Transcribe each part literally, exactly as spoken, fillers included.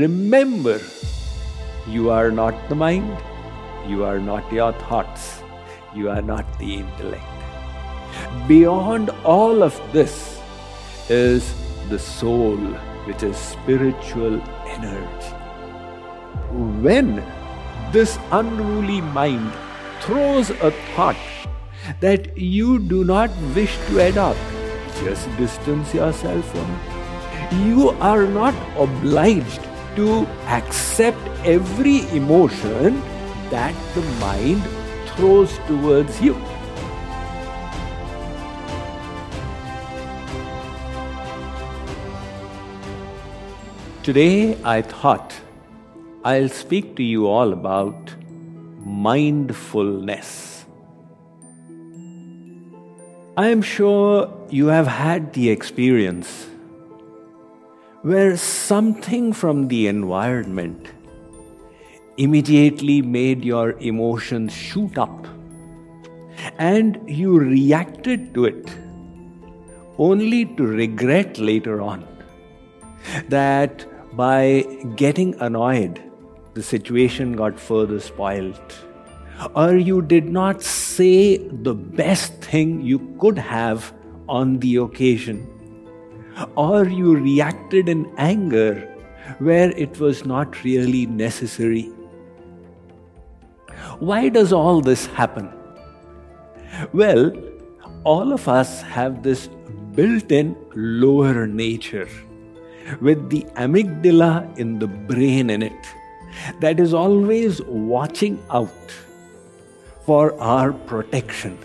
remember, you are not the mind, you are not your thoughts, you are not the intellect. Beyond all of this is the soul, which is spiritual energy. When this unruly mind throws a thought that you do not wish to adopt, just distance yourself from it. You are not obliged to accept every emotion that the mind throws towards you. Today I thought I'll speak to you all about mindfulness. I am sure you have had the experience where something from the environment immediately made your emotions shoot up and you reacted to it only to regret later on that by getting annoyed, the situation got further spoiled, or you did not say the best thing you could have on the occasion, or you reacted in anger where it was not really necessary. Why does all this happen? Well, all of us have this built-in lower nature with the amygdala in the brain in it that is always watching out for our protection.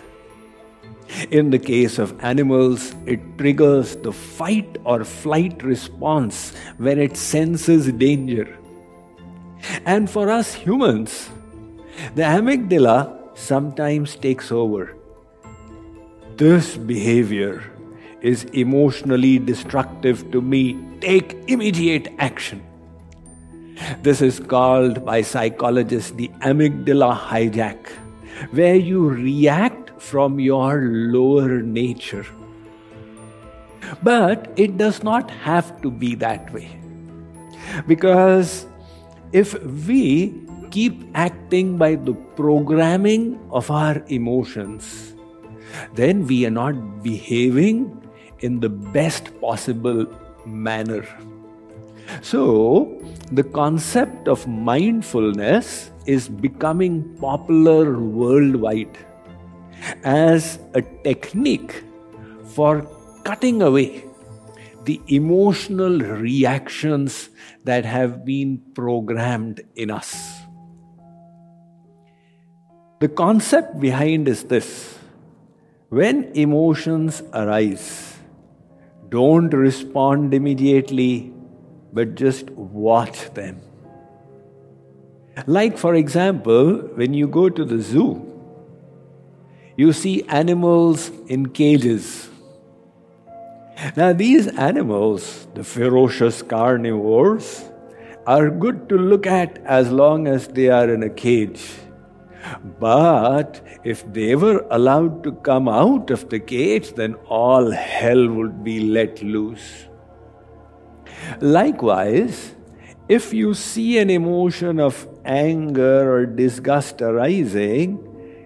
In the case of animals, it triggers the fight or flight response when it senses danger. And for us humans, the amygdala sometimes takes over. This behavior is emotionally destructive to me. Take immediate action. This is called by psychologists the amygdala hijack, where you react from your lower nature. But it does not have to be that way, because if we keep acting by the programming of our emotions, then we are not behaving in the best possible manner. So, the concept of mindfulness is becoming popular worldwide as a technique for cutting away the emotional reactions that have been programmed in us. The concept behind is this: when emotions arise, don't respond immediately, but just watch them. Like, for example, when you go to the zoo, you see animals in cages. Now, these animals, the ferocious carnivores, are good to look at as long as they are in a cage. But if they were allowed to come out of the cage, then all hell would be let loose. Likewise, if you see an emotion of anger or disgust arising,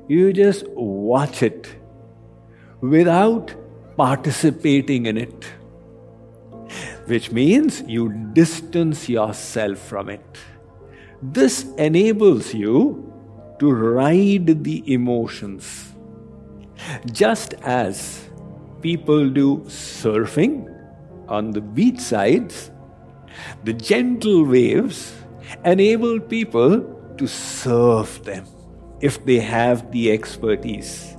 you just watch it without participating in it, which means you distance yourself from it. This enables you to ride the emotions, just as people do surfing on the beach sides. The gentle waves enable people to surf them if they have the expertise.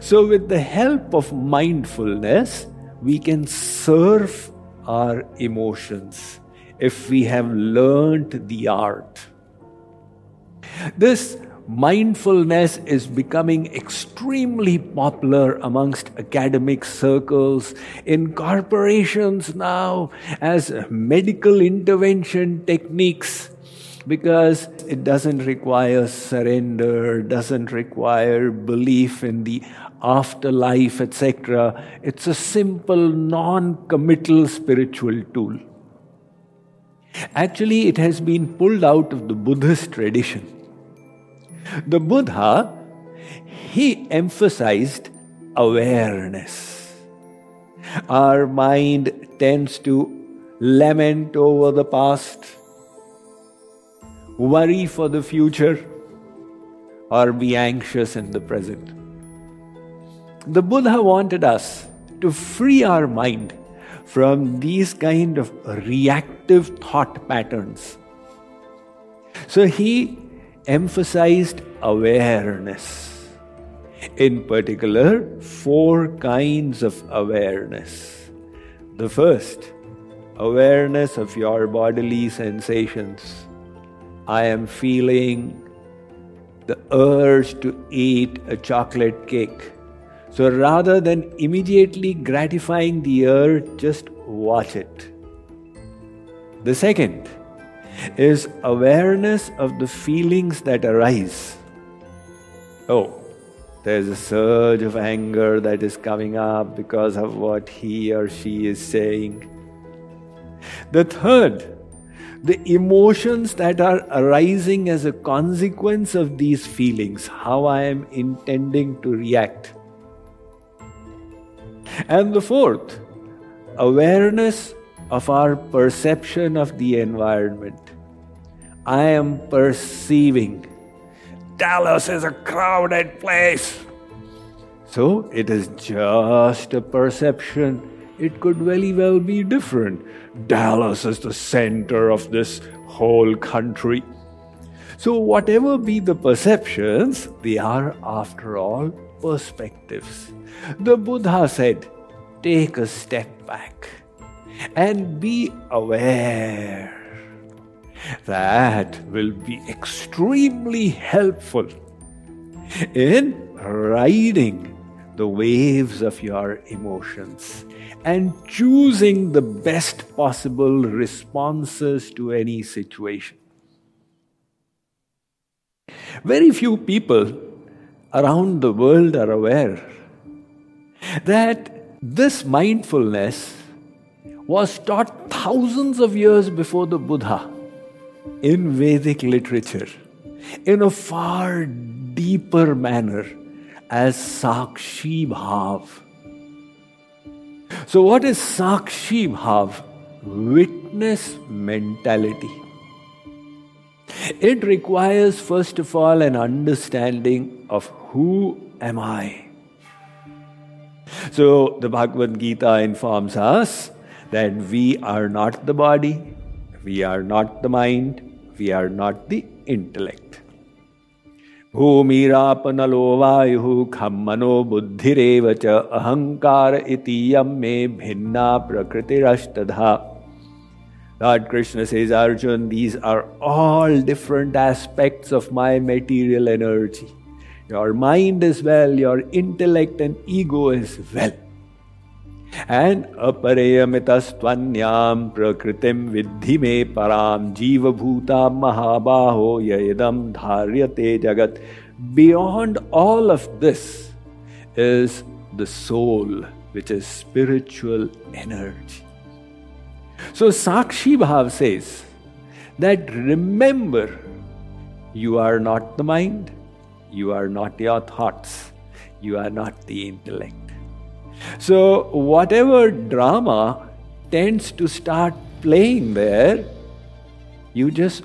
So with the help of mindfulness, we can surf our emotions if we have learned the art. This mindfulness is becoming extremely popular amongst academic circles, in corporations now, as medical intervention techniques, because it doesn't require surrender, doesn't require belief in the afterlife, et cetera. It's a simple, non-committal spiritual tool. Actually, it has been pulled out of the Buddhist tradition. The Buddha, he emphasized awareness. Our mind tends to lament over the past, worry for the future, or be anxious in the present. The Buddha wanted us to free our mind from these kind of reactive thought patterns. So he emphasized awareness. In particular, four kinds of awareness. The first, awareness of your bodily sensations. I am feeling the urge to eat a chocolate cake. So rather than immediately gratifying the urge, just watch it. The second is awareness of the feelings that arise. Oh, there's a surge of anger that is coming up because of what he or she is saying. The third, the emotions that are arising as a consequence of these feelings, how I am intending to react. And the fourth, awareness of our perception of the environment. I am perceiving. Dallas is a crowded place. So it is just a perception. It could very well be different. Dallas is the center of this whole country. So whatever be the perceptions, they are after all perspectives. The Buddha said, take a step back and be aware. That will be extremely helpful in riding the waves of your emotions and choosing the best possible responses to any situation. Very few people around the world are aware that this mindfulness was taught thousands of years before the Buddha in Vedic literature, in a far deeper manner as Sakshi-Bhav. So what is Sakshi-Bhav? Witness mentality. It requires first of all an understanding of who am I. So the Bhagavad Gita informs us that we are not the body, we are not the mind, we are not the intellect. Bhumirāpanalo vāyuh khammano buddhirevaca ahankara itiyam me bhinna prakritirashtadha. Lord Krishna says, Arjun, these are all different aspects of my material energy. Your mind is well, your intellect and ego is well. And aparayamitastvanyam prakritim vidhi me param jiva bhutam mahabaho yayadam dharyate jagat. Beyond all of this is the soul, which is spiritual energy. So Sakshi-Bhav says that remember, you are not the mind, you are not your thoughts, you are not the intellect. So whatever drama tends to start playing there, you just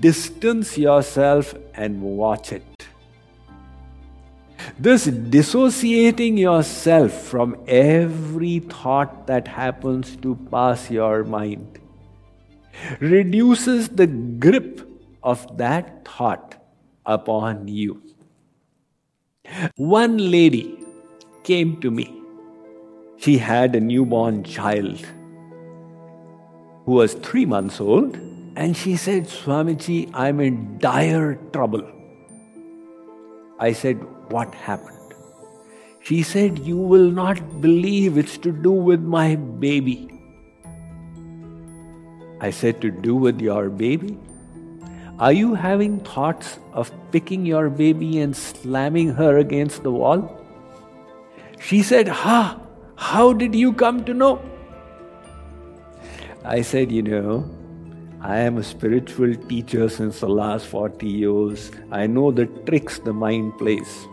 distance yourself and watch it. This dissociating yourself from every thought that happens to pass your mind reduces the grip of that thought upon you. One lady came to me. She had a newborn child who was three months old, and she said, Swamiji, I'm in dire trouble. I said, what happened? She said, you will not believe, it's to do with my baby. I said, to do with your baby? Are you having thoughts of picking your baby and slamming her against the wall? She said, ha, how did you come to know? I said, you know, I am a spiritual teacher since the last forty years. I know the tricks the mind plays.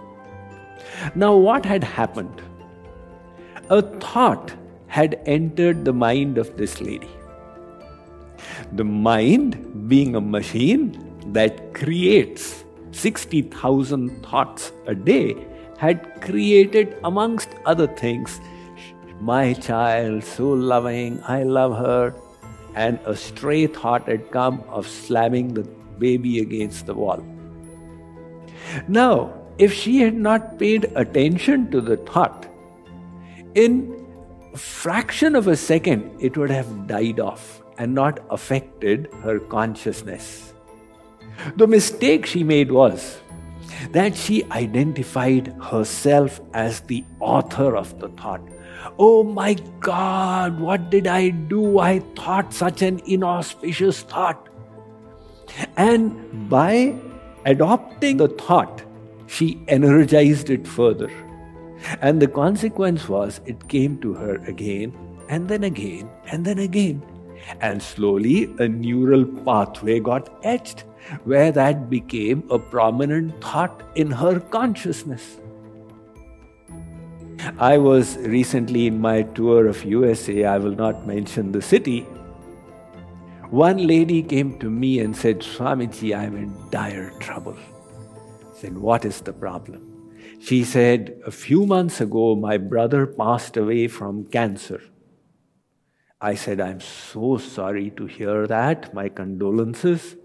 Now what had happened? A thought had entered the mind of this lady. The mind being a machine that creates sixty thousand thoughts a day had created, amongst other things, my child, so loving, I love her. And a stray thought had come of slamming the baby against the wall. Now, if she had not paid attention to the thought, in a fraction of a second, it would have died off and not affected her consciousness. The mistake she made was that she identified herself as the author of the thought. Oh my God, what did I do? I thought such an inauspicious thought. And by adopting the thought, she energized it further. And the consequence was it came to her again and then again and then again. And slowly a neural pathway got etched where that became a prominent thought in her consciousness. I was recently in my tour of U S A, I will not mention the city. One lady came to me and said, Swamiji, I'm in dire trouble. I said, what is the problem? She said, a few months ago, my brother passed away from cancer. I said, I'm so sorry to hear that, my condolences.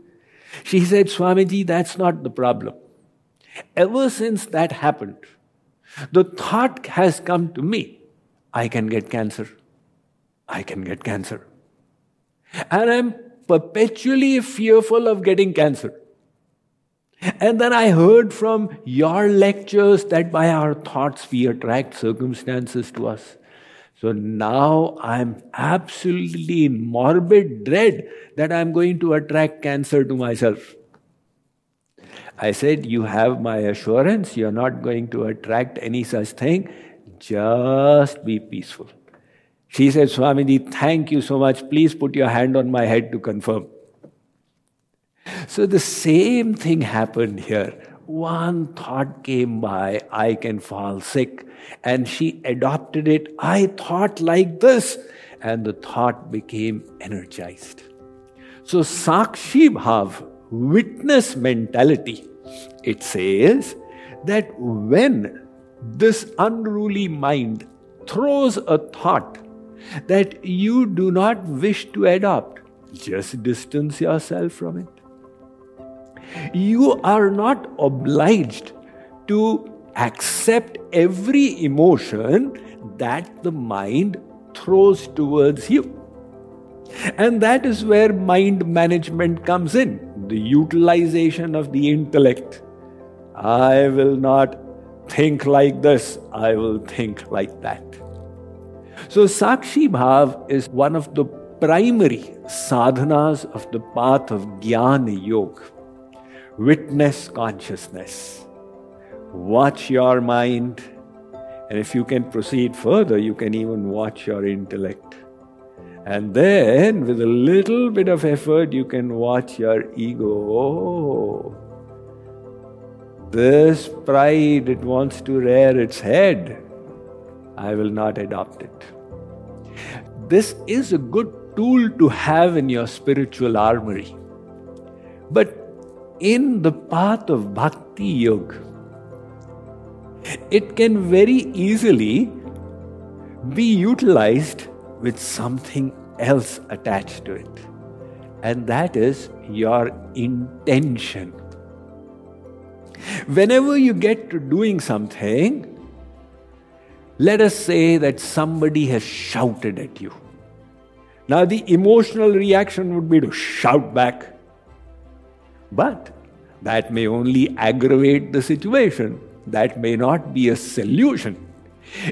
She said, Swamiji, that's not the problem. Ever since that happened, the thought has come to me, I can get cancer. I can get cancer. And I'm perpetually fearful of getting cancer. And then I heard from your lectures that by our thoughts we attract circumstances to us. So now I'm absolutely in morbid dread that I'm going to attract cancer to myself. I said, you have my assurance, you're not going to attract any such thing. Just be peaceful. She said, Swamiji, thank you so much. Please put your hand on my head to confirm. So the same thing happened here. One thought came by, I can fall sick. And she adopted it. I thought like this. And the thought became energized. So Sakshi-Bhav, witness mentality, it says that when this unruly mind throws a thought that you do not wish to adopt, just distance yourself from it. You are not obliged to accept every emotion that the mind throws towards you. And that is where mind management comes in, the utilization of the intellect. I will not think like this, I will think like that. So Sakshi-Bhav is one of the primary sadhanas of the path of Jnana Yoga. Witness consciousness. Watch your mind. And if you can proceed further, you can even watch your intellect. And then, with a little bit of effort, you can watch your ego. Oh, this pride, it wants to rear its head. I will not adopt it. This is a good tool to have in your spiritual armory. But in the path of Bhakti Yoga, it can very easily be utilized with something else attached to it. And that is your intention. Whenever you get to doing something, let us say that somebody has shouted at you. Now the emotional reaction would be to shout back. But that may only aggravate the situation. That may not be a solution.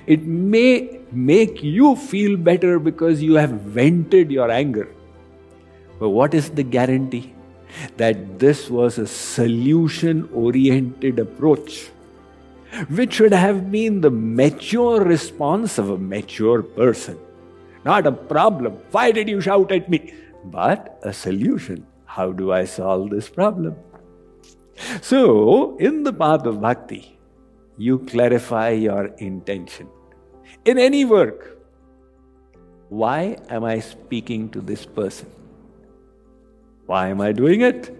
It may make you feel better because you have vented your anger. But what is the guarantee? That this was a solution-oriented approach, which should have been the mature response of a mature person. Not a problem. Why did you shout at me? but a solution. How do I solve this problem? So, in the path of bhakti, you clarify your intention. In any work, why am I speaking to this person? Why am I doing it?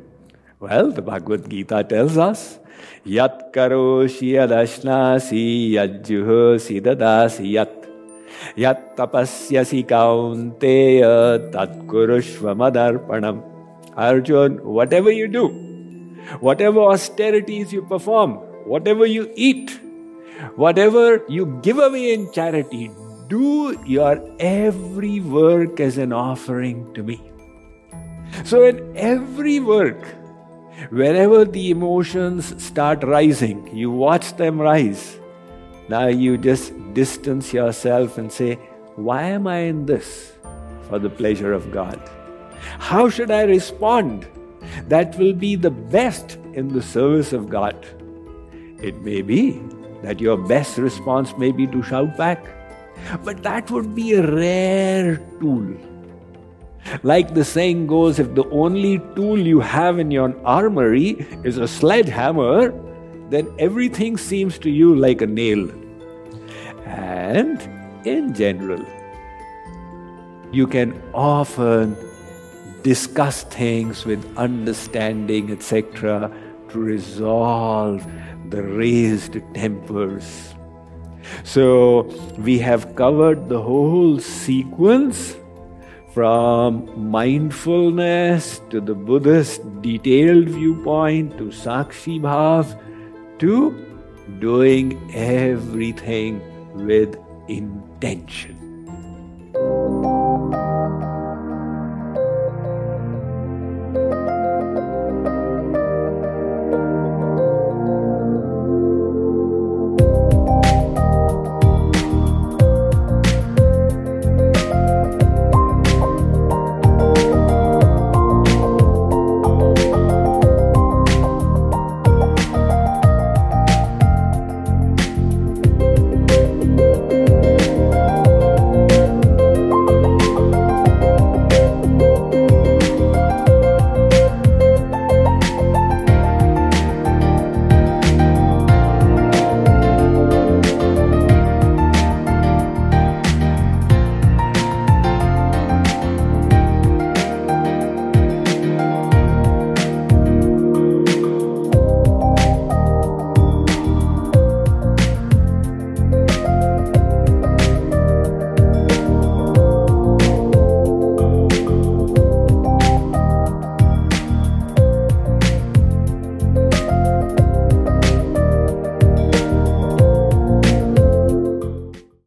Well, the Bhagavad Gita tells us, Yat karoshi yadashnasi yadjuhosi dadasi yat. Yat tapasyasi kaunteya tat kurushva madarpanam. Arjun, whatever you do, whatever austerities you perform, whatever you eat, whatever you give away in charity, do your every work as an offering to me. So in every work, wherever the emotions start rising, you watch them rise. Now you just distance yourself and say, why am I in this? For the pleasure of God. How should I respond? That will be the best in the service of God. It may be that your best response may be to shout back, but that would be a rare tool. Like the saying goes, if the only tool you have in your armory is a sledgehammer, then everything seems to you like a nail. And in general, you can often discuss things with understanding, et cetera, to resolve the raised tempers. So, we have covered the whole sequence from mindfulness to the Buddhist detailed viewpoint to Sakshi-Bhav to doing everything with intention.